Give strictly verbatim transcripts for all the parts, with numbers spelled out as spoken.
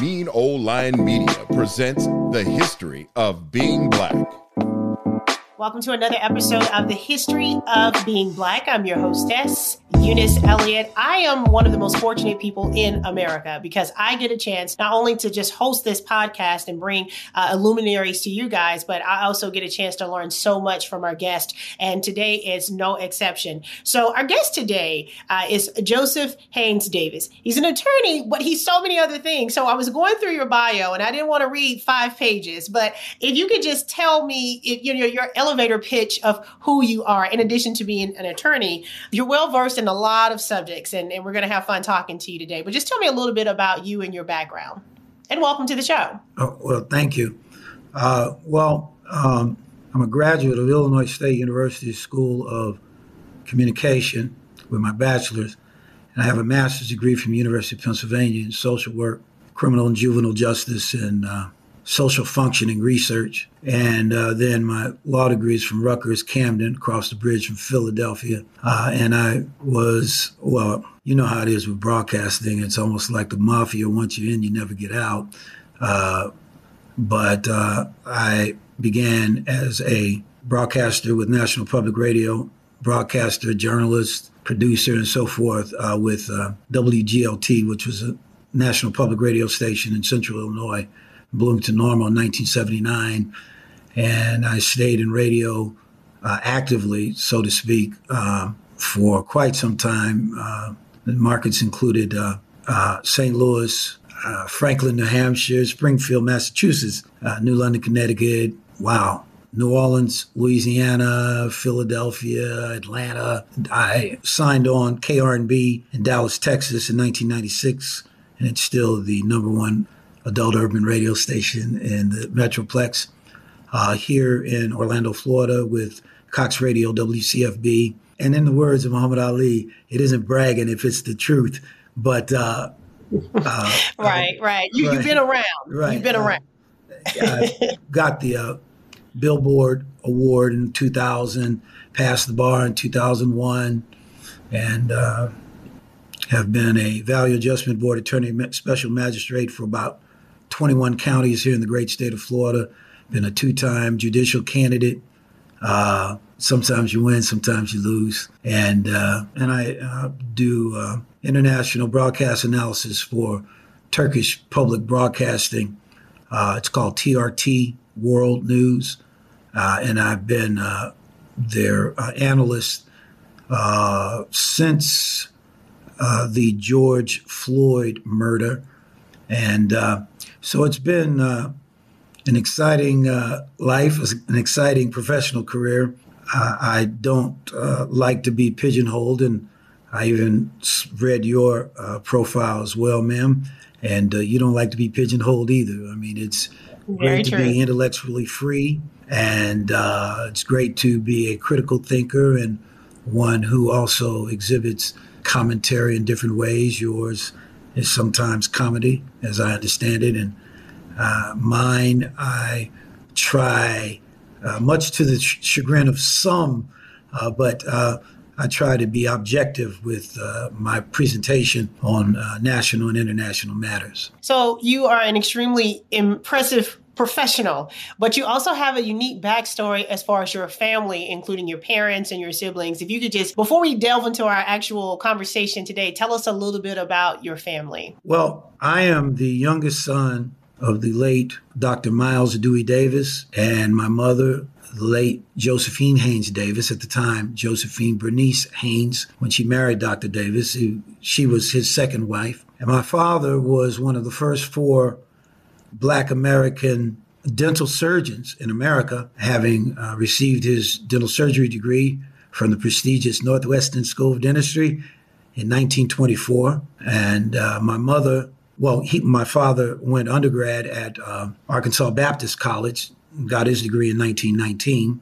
Mean Old Line Media presents The History of Being Black. Welcome to another episode of The History of Being Black. I'm your hostess, Eunice Elliott. I am one of the most fortunate people in America because I get a chance not only to just host this podcast and bring uh, luminaries to you guys, but I also get a chance to learn so much from our guest. And today is no exception. So our guest today uh, is Joseph Haynes Davis. He's an attorney, but he's so many other things. So I was going through your bio and I didn't want to read five pages, but if you could just tell me, if, you know, your elevator pitch of who you are, in addition to being an attorney. You're well-versed in a lot of subjects, and, and we're going to have fun talking to you today. But just tell me a little bit about you and your background. And welcome to the show. Oh, well, thank you. Uh, well, um, I'm a graduate of Illinois State University School of Communication with my bachelor's, and I have a master's degree from the University of Pennsylvania in social work, criminal and juvenile justice, and uh, social functioning research. And uh, then my law degree is from Rutgers Camden, across the bridge from Philadelphia. Uh, and I was, well, you know how it is with broadcasting. It's almost like the mafia. Once you're in, you never get out. Uh, but uh, I began as a broadcaster with National Public Radio, broadcaster, journalist, producer, and so forth uh, with uh, W G L T, which was a National Public Radio station in central Illinois, Bloomington Normal in nineteen seventy-nine, and I stayed in radio uh, actively, so to speak, uh, for quite some time. Uh, the markets included uh, uh, Saint Louis, uh, Franklin, New Hampshire, Springfield, Massachusetts, uh, New London, Connecticut, wow, New Orleans, Louisiana, Philadelphia, Atlanta. I signed on K R B in Dallas, Texas in nineteen ninety-six, and it's still the number one adult urban radio station in the Metroplex, uh, here in Orlando, Florida with Cox Radio, W C F B. And in the words of Muhammad Ali, it isn't bragging if it's the truth, but... Uh, uh, right, right. You, right. You've been around. Right. You've been uh, around. I got the uh, Billboard Award in two thousand, passed the bar in two thousand one, and uh, have been a Value Adjustment Board attorney, special magistrate for about twenty-one counties here in the great state of Florida. Been a two-time judicial candidate. Uh, sometimes you win, sometimes you lose. And uh, and I uh, do uh, international broadcast analysis for Turkish public broadcasting. Uh, it's called T R T World News. Uh, and I've been uh, their uh, analyst uh, since uh, the George Floyd murder. And uh, so it's been uh, an exciting uh, life, an exciting professional career. Uh, I don't uh, like to be pigeonholed, and I even read your uh, profile as well, ma'am, and uh, you don't like to be pigeonholed either. I mean, it's Very great true. to be intellectually free, and uh, it's great to be a critical thinker and one who also exhibits commentary in different ways. Yours is sometimes comedy, as I understand it. And uh, mine, I try, uh, much to the ch- chagrin of some, uh, but uh, I try to be objective with uh, my presentation on uh, national and international matters. So you are an extremely impressive professional, but you also have a unique backstory as far as your family, including your parents and your siblings. If you could just, before we delve into our actual conversation today, tell us a little bit about your family. Well, I am the youngest son of the late Doctor Miles Dewey Davis and my mother, the late Josephine Haynes Davis, at the time, Josephine Bernice Haynes, when she married Doctor Davis. She was his second wife. And my father was one of the first four Black American dental surgeons in America, having uh, received his dental surgery degree from the prestigious Northwestern School of Dentistry in nineteen twenty-four. And uh, my mother, well, he, my father went undergrad at uh, Arkansas Baptist College, got his degree in nineteen nineteen.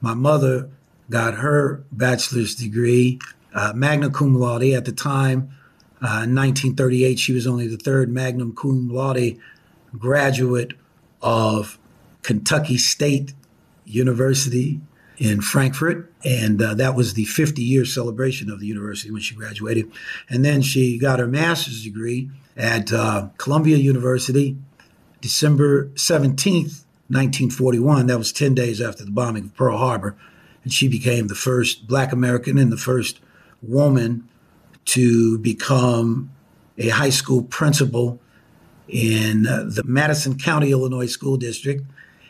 My mother got her bachelor's degree, uh, magna cum laude at the time. Uh, in nineteen thirty-eight, she was only the third magna cum laude graduate of Kentucky State University in Frankfort. And uh, that was the fifty-year celebration of the university when she graduated. And then she got her master's degree at uh, Columbia University, December seventeenth, nineteen forty-one. That was ten days after the bombing of Pearl Harbor. And she became the first Black American and the first woman to become a high school principal in uh, the Madison County, Illinois School District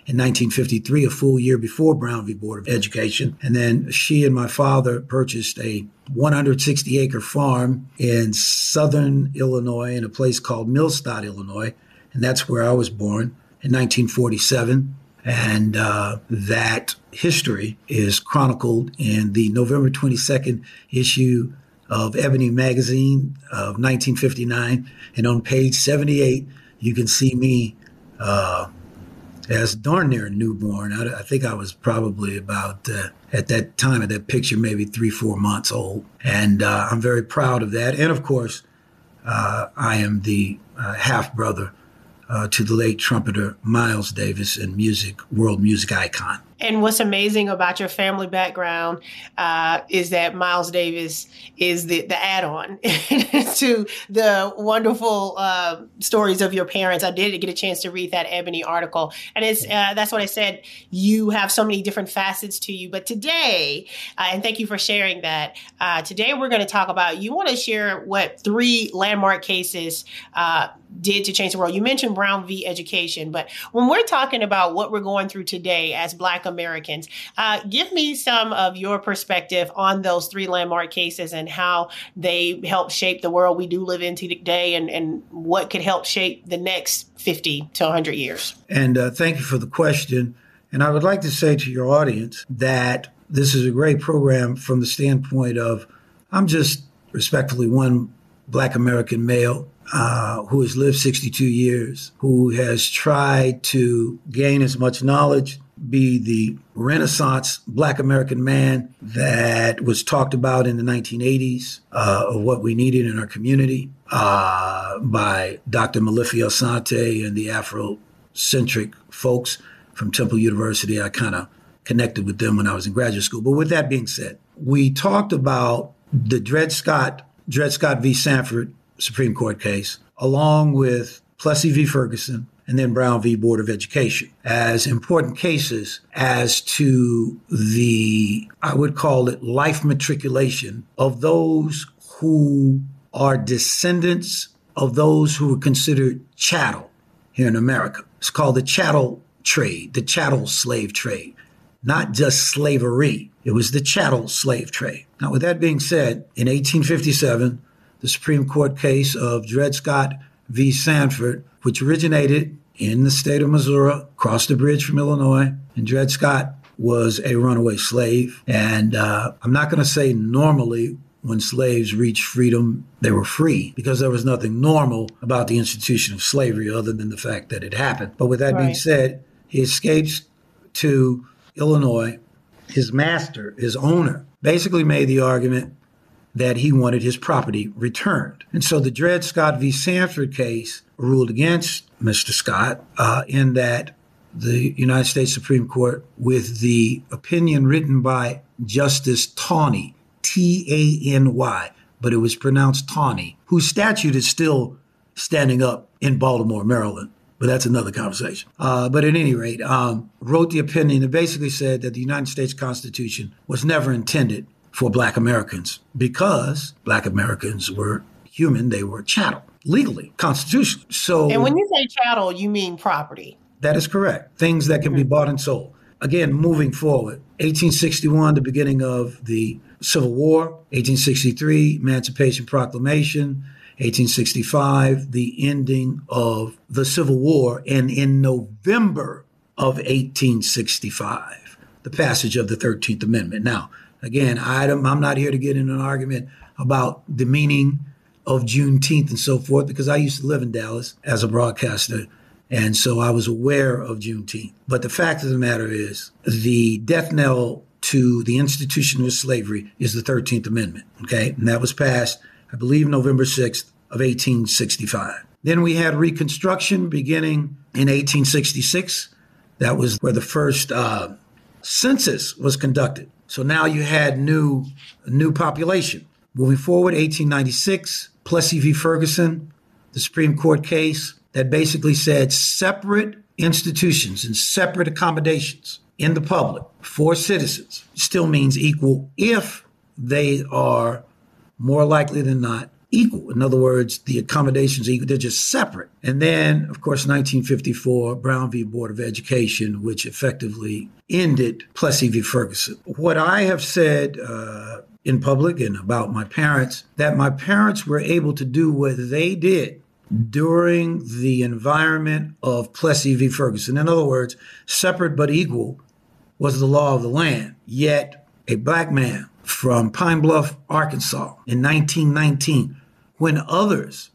in nineteen fifty-three, a full year before Brown v. Board of Education. And then she and my father purchased a one hundred sixty acre farm in southern Illinois in a place called Milstadt, Illinois. And that's where I was born in nineteen forty-seven. And uh, that history is chronicled in the November twenty-second issue of Ebony Magazine of nineteen fifty-nine. And on page seventy-eight, you can see me uh, as darn near a newborn. I, I think I was probably about, uh, at that time of that picture, maybe three, four months old. And uh, I'm very proud of that. And of course, uh, I am the uh, half-brother Uh, to the late trumpeter Miles Davis and music, world music icon. And what's amazing about your family background uh, is that Miles Davis is the, the add-on to the wonderful uh, stories of your parents. I did get a chance to read that Ebony article. And it's uh, that's what I said. You have so many different facets to you. But today, uh, and thank you for sharing that, uh, today we're going to talk about, you want to share what three landmark cases uh, did to change the world. You mentioned Brown v. Education, but when we're talking about what we're going through today as Black Americans, uh, give me some of your perspective on those three landmark cases and how they help shape the world we do live in today, and, and what could help shape the next fifty to one hundred years. And uh, thank you for the question. And I would like to say to your audience that this is a great program from the standpoint of, I'm just respectfully one Black American male Uh, who has lived sixty-two years, who has tried to gain as much knowledge, be the Renaissance Black American man that was talked about in the nineteen eighties, uh, of what we needed in our community uh, by Doctor Maleficio Sante and the Afrocentric folks from Temple University. I kind of connected with them when I was in graduate school. But with that being said, we talked about the Dred Scott, Dred Scott v. Sanford Supreme Court case, along with Plessy v. Ferguson, and then Brown v. Board of Education, as important cases as to the, I would call it, life matriculation of those who are descendants of those who are considered chattel here in America. It's called the chattel trade, the chattel slave trade, not just slavery. It was the chattel slave trade. Now, with that being said, in eighteen fifty-seven, the Supreme Court case of Dred Scott v. Sanford, which originated in the state of Missouri, across the bridge from Illinois. And Dred Scott was a runaway slave. And uh, I'm not going to say normally when slaves reached freedom, they were free, because there was nothing normal about the institution of slavery other than the fact that it happened. But with that right. being said, he escapes to Illinois. His master, his owner, basically made the argument that he wanted his property returned. And so the Dred Scott v. Sanford case ruled against Mister Scott uh, in that the United States Supreme Court, with the opinion written by Justice Tawny, T A N Y, but it was pronounced Tawny, whose statute is still standing up in Baltimore, Maryland, but that's another conversation. Uh, but at any rate, um, wrote the opinion that basically said that the United States Constitution was never intended for Black Americans, because Black Americans were human, they were chattel, legally, constitutionally. So, and when you say chattel, you mean property. That is correct. Things that can mm-hmm. be bought and sold. Again, moving forward, eighteen sixty-one, the beginning of the Civil War, eighteen sixty-three, Emancipation Proclamation, eighteen sixty-five, the ending of the Civil War, and in November of eighteen sixty-five, the passage of the thirteenth Amendment. Now, again, I don't, I'm not here to get in an argument about the meaning of Juneteenth and so forth, because I used to live in Dallas as a broadcaster, and so I was aware of Juneteenth. But the fact of the matter is, the death knell to the institution of slavery is the thirteenth Amendment, okay? And that was passed, I believe, November sixth of eighteen sixty-five. Then we had Reconstruction beginning in eighteen sixty-six. That was where the first uh, census was conducted. So now you had new new population. Moving forward, eighteen ninety-six, Plessy v. Ferguson, the Supreme Court case that basically said separate institutions and separate accommodations in the public for citizens still means equal if they are more likely than not equal. In other words, the accommodations are equal, they're just separate. And then, of course, nineteen fifty-four, Brown v. Board of Education, which effectively ended Plessy v. Ferguson. What I have said uh, in public and about my parents, that my parents were able to do what they did during the environment of Plessy v. Ferguson. In other words, separate but equal was the law of the land, yet a black man from Pine Bluff, Arkansas in nineteen nineteen, when others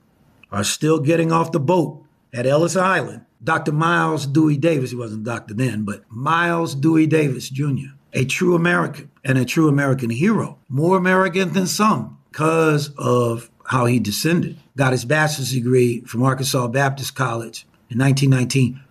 are still getting off the boat at Ellis Island, Doctor Miles Dewey Davis, he wasn't a doctor then, but Miles Dewey Davis, Junior, a true American and a true American hero, more American than some because of how he descended, got his bachelor's degree from Arkansas Baptist College in nineteen nineteen.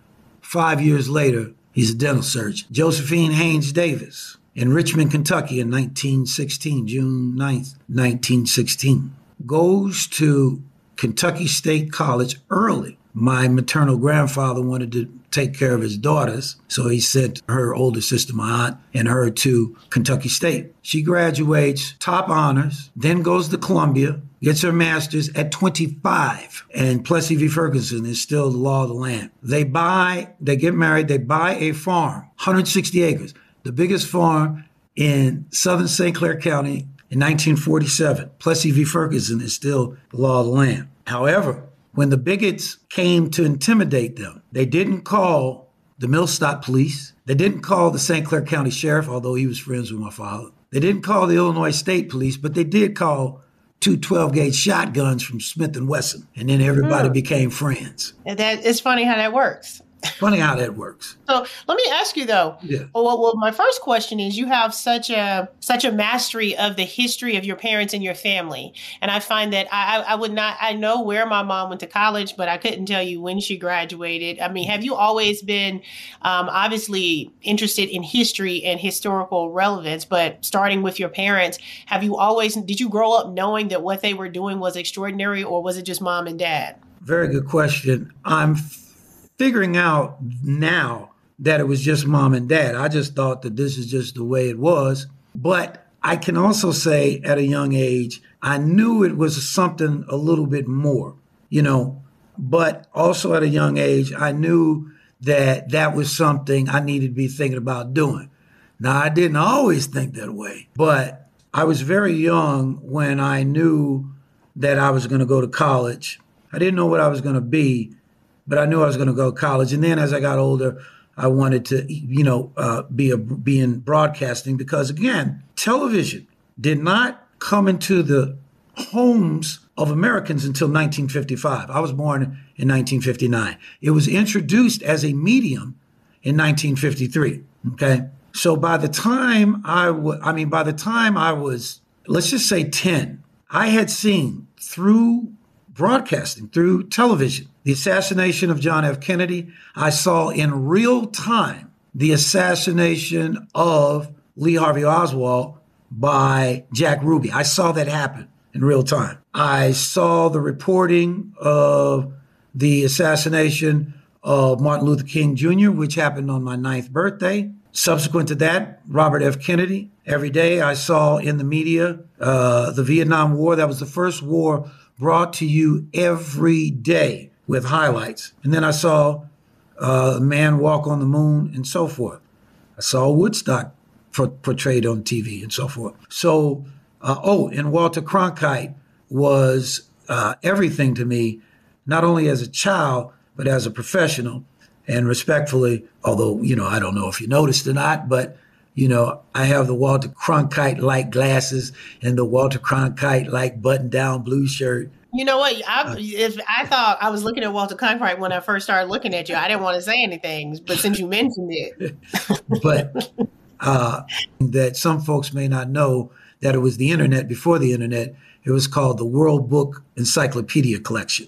Five years later, he's a dental surgeon. Josephine Haynes Davis in Richmond, Kentucky in nineteen sixteen, June ninth, nineteen sixteen, goes to Kentucky State College early. My maternal grandfather wanted to take care of his daughters, so he sent her older sister, my aunt, and her to Kentucky State. She graduates, top honors, then goes to Columbia, gets her master's at twenty-five, and Plessy v. Ferguson is still the law of the land. They buy, they get married, they buy a farm, one hundred sixty acres, the biggest farm in southern Saint Clair County in nineteen forty-seven. Plessy v. Ferguson is still the law of the land. However, when the bigots came to intimidate them, they didn't call the Milstadt police. They didn't call the Saint Clair County sheriff, although he was friends with my father. They didn't call the Illinois State Police, but they did call two twelve-gauge shotguns from Smith and Wesson, and then everybody mm-hmm. became friends. That, it's funny how that works. Funny how that works. So let me ask you, though. Yeah. Well, well, my first question is, you have such a such a mastery of the history of your parents and your family. And I find that I, I would not, I know where my mom went to college, but I couldn't tell you when she graduated. I mean, have you always been um, obviously interested in history and historical relevance, but starting with your parents, have you always, did you grow up knowing that what they were doing was extraordinary, or was it just mom and dad? Very good question. I'm figuring out now that it was just mom and dad. I just thought that this is just the way it was. But I can also say at a young age, I knew it was something a little bit more, you know, but also at a young age, I knew that that was something I needed to be thinking about doing. Now, I didn't always think that way, but I was very young when I knew that I was going to go to college. I didn't know what I was going to be, but I knew I was going to go to college. And then as I got older, I wanted to, you know, uh, be, a, be in broadcasting because, again, television did not come into the homes of Americans until nineteen fifty-five. I was born in nineteen fifty-nine. It was introduced as a medium in nineteen fifty-three, okay? So by the time I w- I mean, by the time I was, let's just say ten, I had seen through broadcasting, through television, the assassination of John F. Kennedy. I saw in real time the assassination of Lee Harvey Oswald by Jack Ruby. I saw that happen in real time. I saw the reporting of the assassination of Martin Luther King Junior, which happened on my ninth birthday. Subsequent to that, Robert F. Kennedy. Every day I saw in the media uh, the Vietnam War. That was the first war brought to you every day with highlights. And then I saw uh, a man walk on the moon and so forth. I saw Woodstock pro- portrayed on T V and so forth. So, uh, oh, and Walter Cronkite was uh, everything to me, not only as a child, but as a professional. And respectfully, although, you know, I don't know if you noticed or not, but, you know, I have the Walter Cronkite-like glasses and the Walter Cronkite-like button-down blue shirt. You know what? I, if I thought I was looking at Walter Cronkite when I first started looking at you. I didn't want to say anything, but since you mentioned it. But uh, that some folks may not know that it was the internet before the internet. It was called the World Book Encyclopedia Collection.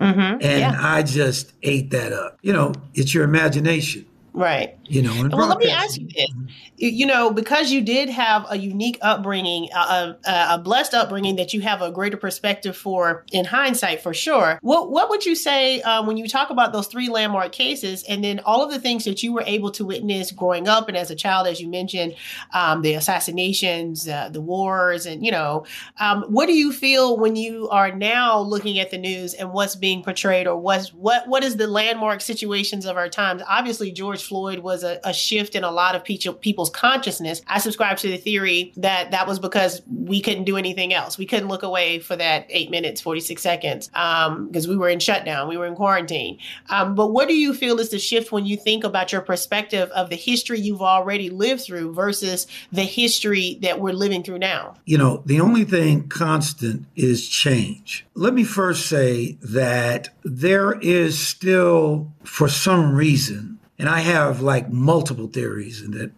Mm-hmm. And yeah. I just ate that up. You know, it's your imagination. Right. You know, and well, let me ask you this. You know, because you did have a unique upbringing, a, a, a blessed upbringing that you have a greater perspective for in hindsight, for sure. What what would you say uh, when you talk about those three landmark cases and then all of the things that you were able to witness growing up and as a child, as you mentioned, um, the assassinations, uh, the wars, and, you know, um, what do you feel when you are now looking at the news and what's being portrayed or what's, what what is the landmark situations of our times? Obviously, George Floyd was a, a shift in a lot of pe- people's consciousness. I subscribe to the theory that that was because we couldn't do anything else. We couldn't look away for that eight minutes, forty-six seconds, um, because we were in shutdown. We were in quarantine. Um, but what do you feel is the shift when you think about your perspective of the history you've already lived through versus the history that we're living through now? You know, the only thing constant is change. Let me first say that there is still, for some reason, and I have like multiple theories, and that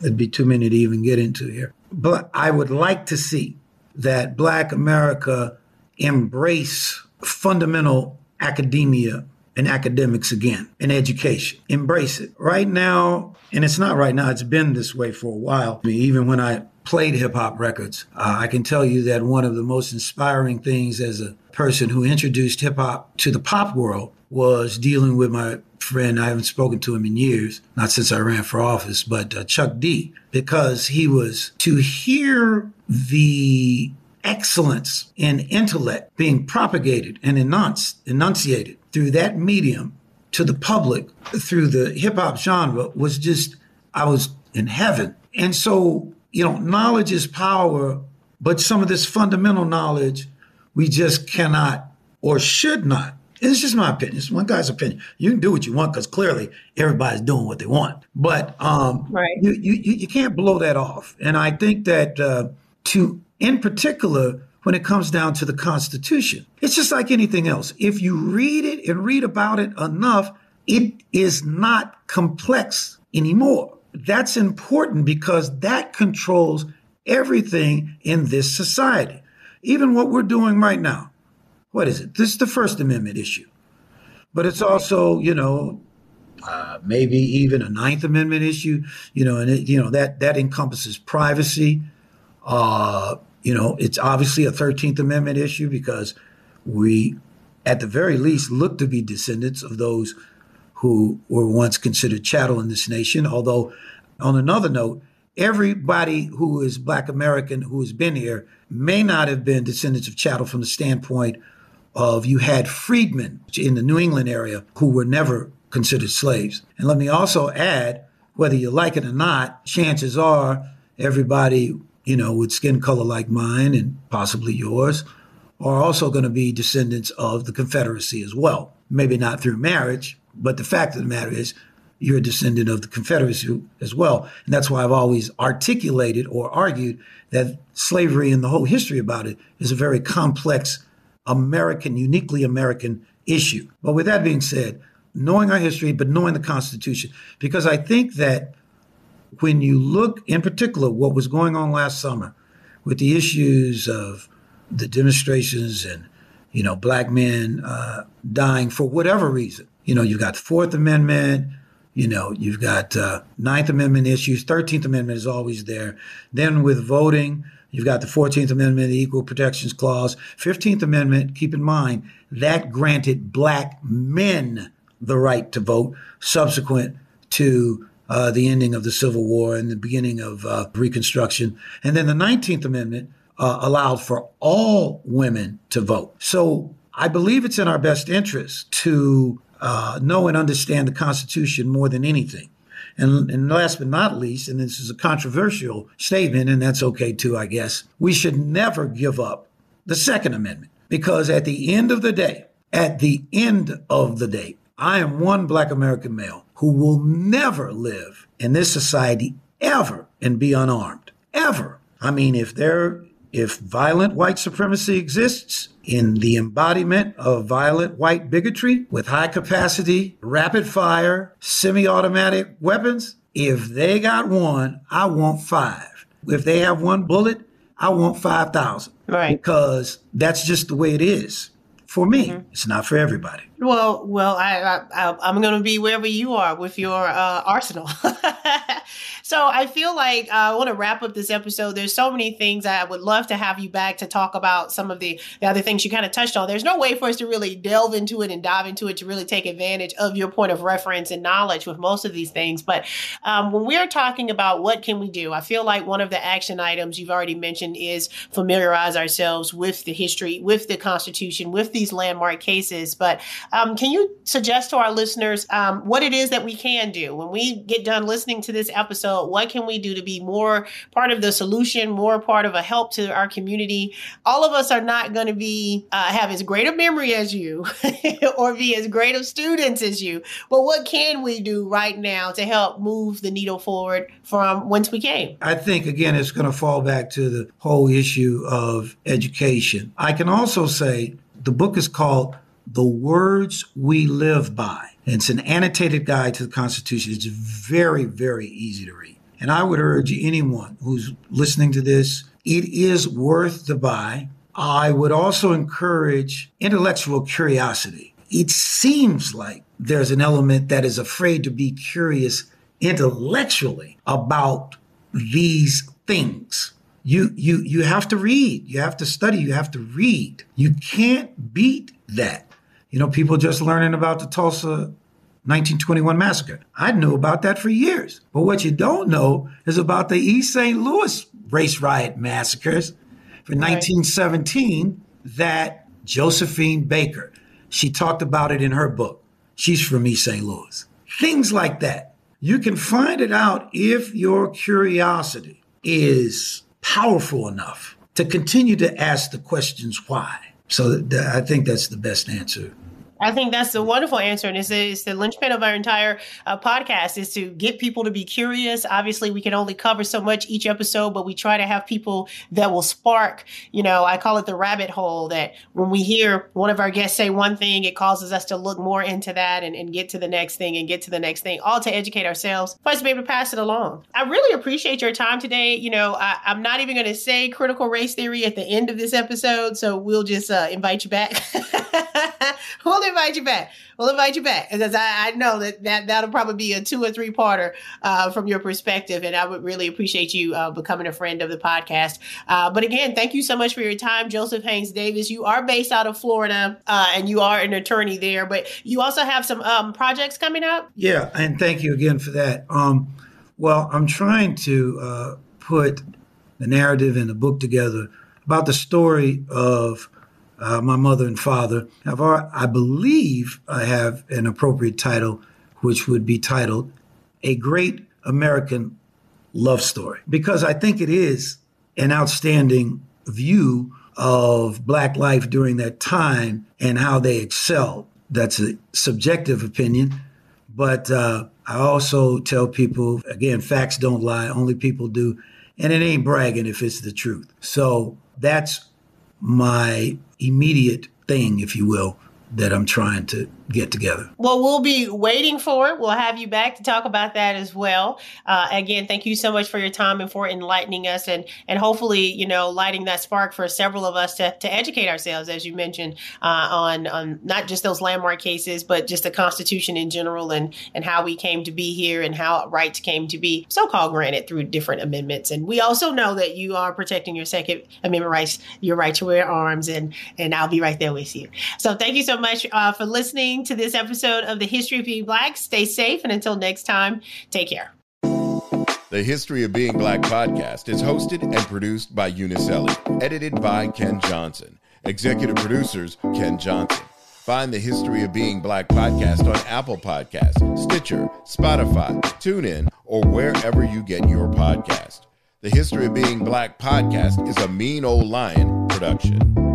it'd be too many to even get into here. But I would like to see that Black America embrace fundamental academia and academics again, and education, embrace it. Right now, and it's not right now, it's been this way for a while. I mean, even when I played hip hop records, uh, I can tell you that one of the most inspiring things as a person who introduced hip hop to the pop world was dealing with my friend, I haven't spoken to him in years, not since I ran for office, but uh, Chuck D, because he was to hear the excellence in intellect being propagated and enunci- enunciated through that medium to the public, through the hip hop genre, was just, I was in heaven. And so, you know, knowledge is power, but some of this fundamental knowledge, we just cannot or should not. It's just my opinion. It's one guy's opinion. You can do what you want because clearly everybody's doing what they want. But um, right. you, you you can't blow that off. And I think that uh, to, in particular, when it comes down to the Constitution, it's just like anything else. If you read it and read about it enough, it is not complex anymore. That's important because that controls everything in this society. Even what we're doing right now. What is it? This is the First Amendment issue. But it's also, you know, uh, maybe even a Ninth Amendment issue, you know, and, it, you know, that that encompasses privacy. Uh, you know, it's obviously a thirteenth Amendment issue because we, at the very least, look to be descendants of those who were once considered chattel in this nation. Although, on another note, everybody who is Black American who has been here may not have been descendants of chattel from the standpoint of you had freedmen in the New England area who were never considered slaves. And let me also add, whether you like it or not, chances are everybody, you know, with skin color like mine and possibly yours are also going to be descendants of the Confederacy as well. Maybe not through marriage, but the fact of the matter is you're a descendant of the Confederacy as well. And that's why I've always articulated or argued that slavery and the whole history about it is a very complex American, uniquely American issue. But with that being said, knowing our history, but knowing the Constitution, because I think that when you look in particular what was going on last summer with the issues of the demonstrations and, you know, Black men uh, dying for whatever reason, you know, you've got the Fourth Amendment, you know, you've got uh, Ninth Amendment issues. thirteenth Amendment is always there. Then with voting, you've got the fourteenth Amendment, the Equal Protections Clause. fifteenth Amendment, keep in mind, that granted Black men the right to vote subsequent to uh, the ending of the Civil War and the beginning of uh, Reconstruction. And then the nineteenth Amendment uh, allowed for all women to vote. So I believe it's in our best interest to Uh, know and understand the Constitution more than anything. And, and last but not least, and this is a controversial statement, and that's okay too, I guess, we should never give up the Second Amendment because at the end of the day, at the end of the day, I am one Black American male who will never live in this society ever and be unarmed, ever. I mean, if there, if violent white supremacy exists, in the embodiment of violent white bigotry with high capacity, rapid fire, semi-automatic weapons. If they got one, I want five. If they have one bullet, I want five thousand. Right. Because that's just the way it is. for me. Mm-hmm. It's not for everybody. Well, well, I, I, I, I'm going to be wherever you are with your uh, arsenal. So I feel like uh, I want to wrap up this episode. There's so many things. I would love to have you back to talk about some of the, the other things you kind of touched on. There's no way for us to really delve into it and dive into it to really take advantage of your point of reference and knowledge with most of these things. But um, when we're talking about what can we do, I feel like one of the action items you've already mentioned is familiarize ourselves with the history, with the Constitution, with these landmark cases. But um, can you suggest to our listeners um, what it is that we can do when we get done listening to this episode? What can we do to be more part of the solution, more part of a help to our community? All of us are not going to be uh, have as great a memory as you or be as great of students as you. But what can we do right now to help move the needle forward from whence we came? I think, again, it's going to fall back to the whole issue of education. I can also say the book is called The Words We Live By. It's an annotated guide to the Constitution. It's very, very easy to read. And I would urge anyone who's listening to this, it is worth the buy. I would also encourage intellectual curiosity. It seems like there's an element that is afraid to be curious intellectually about these things. You, you, you have to read. You have to study. You have to read. You can't beat that. You know, people just learning about the Tulsa nineteen twenty-one massacre. I knew about that for years. But what you don't know is about the East Saint Louis race riot massacres for right. nineteen seventeen that Josephine Baker, she talked about it in her book. She's from East Saint Louis. Things like that. You can find it out if your curiosity is powerful enough to continue to ask the questions why. So th- I think that's the best answer. I think that's a wonderful answer. And it's, it's the linchpin of our entire uh, podcast is to get people to be curious. Obviously, we can only cover so much each episode, but we try to have people that will spark, you know, I call it the rabbit hole, that when we hear one of our guests say one thing, it causes us to look more into that and, and get to the next thing and get to the next thing, all to educate ourselves, plus to be able to pass it along. I really appreciate your time today. You know, I, I'm not even going to say critical race theory at the end of this episode, so we'll just uh, invite you back. We'll invite you back. We'll invite you back. Because I, I know that, that that'll probably be a two or three parter uh, from your perspective. And I would really appreciate you uh, becoming a friend of the podcast. Uh, but again, thank you so much for your time, Joseph Haynes Davis. You are based out of Florida uh, and you are an attorney there, but you also have some um, projects coming up. Yeah. And thank you again for that. Um, well, I'm trying to uh, put the narrative and the book together about the story of Uh, my mother and father. I've, I believe I have an appropriate title, which would be titled A Great American Love Story, because I think it is an outstanding view of Black life during that time and how they excelled. That's a subjective opinion. But uh, I also tell people, again, facts don't lie, only people do. And it ain't bragging if it's the truth. So that's my immediate thing, if you will, that I'm trying to get together. Well, we'll be waiting for it. We'll have you back to talk about that as well. Uh, again, thank you so much for your time and for enlightening us and and hopefully, you know, lighting that spark for several of us to, to educate ourselves, as you mentioned, uh, on, on not just those landmark cases, but just the Constitution in general and, and how we came to be here and how rights came to be so-called granted through different amendments. And we also know that you are protecting your Second Amendment rights, your right to bear arms, and, and I'll be right there with you. So thank you so much uh, for listening to this episode of The History of Being Black. Stay safe, and until next time, take care. The History of Being Black podcast is hosted and produced by Eunice Elliott, edited by Ken Johnson. Executive producers, Ken Johnson. Find The History of Being Black podcast on Apple Podcasts, Stitcher, Spotify, TuneIn, or wherever you get your podcast. The History of Being Black podcast is a Mean Old Lion production.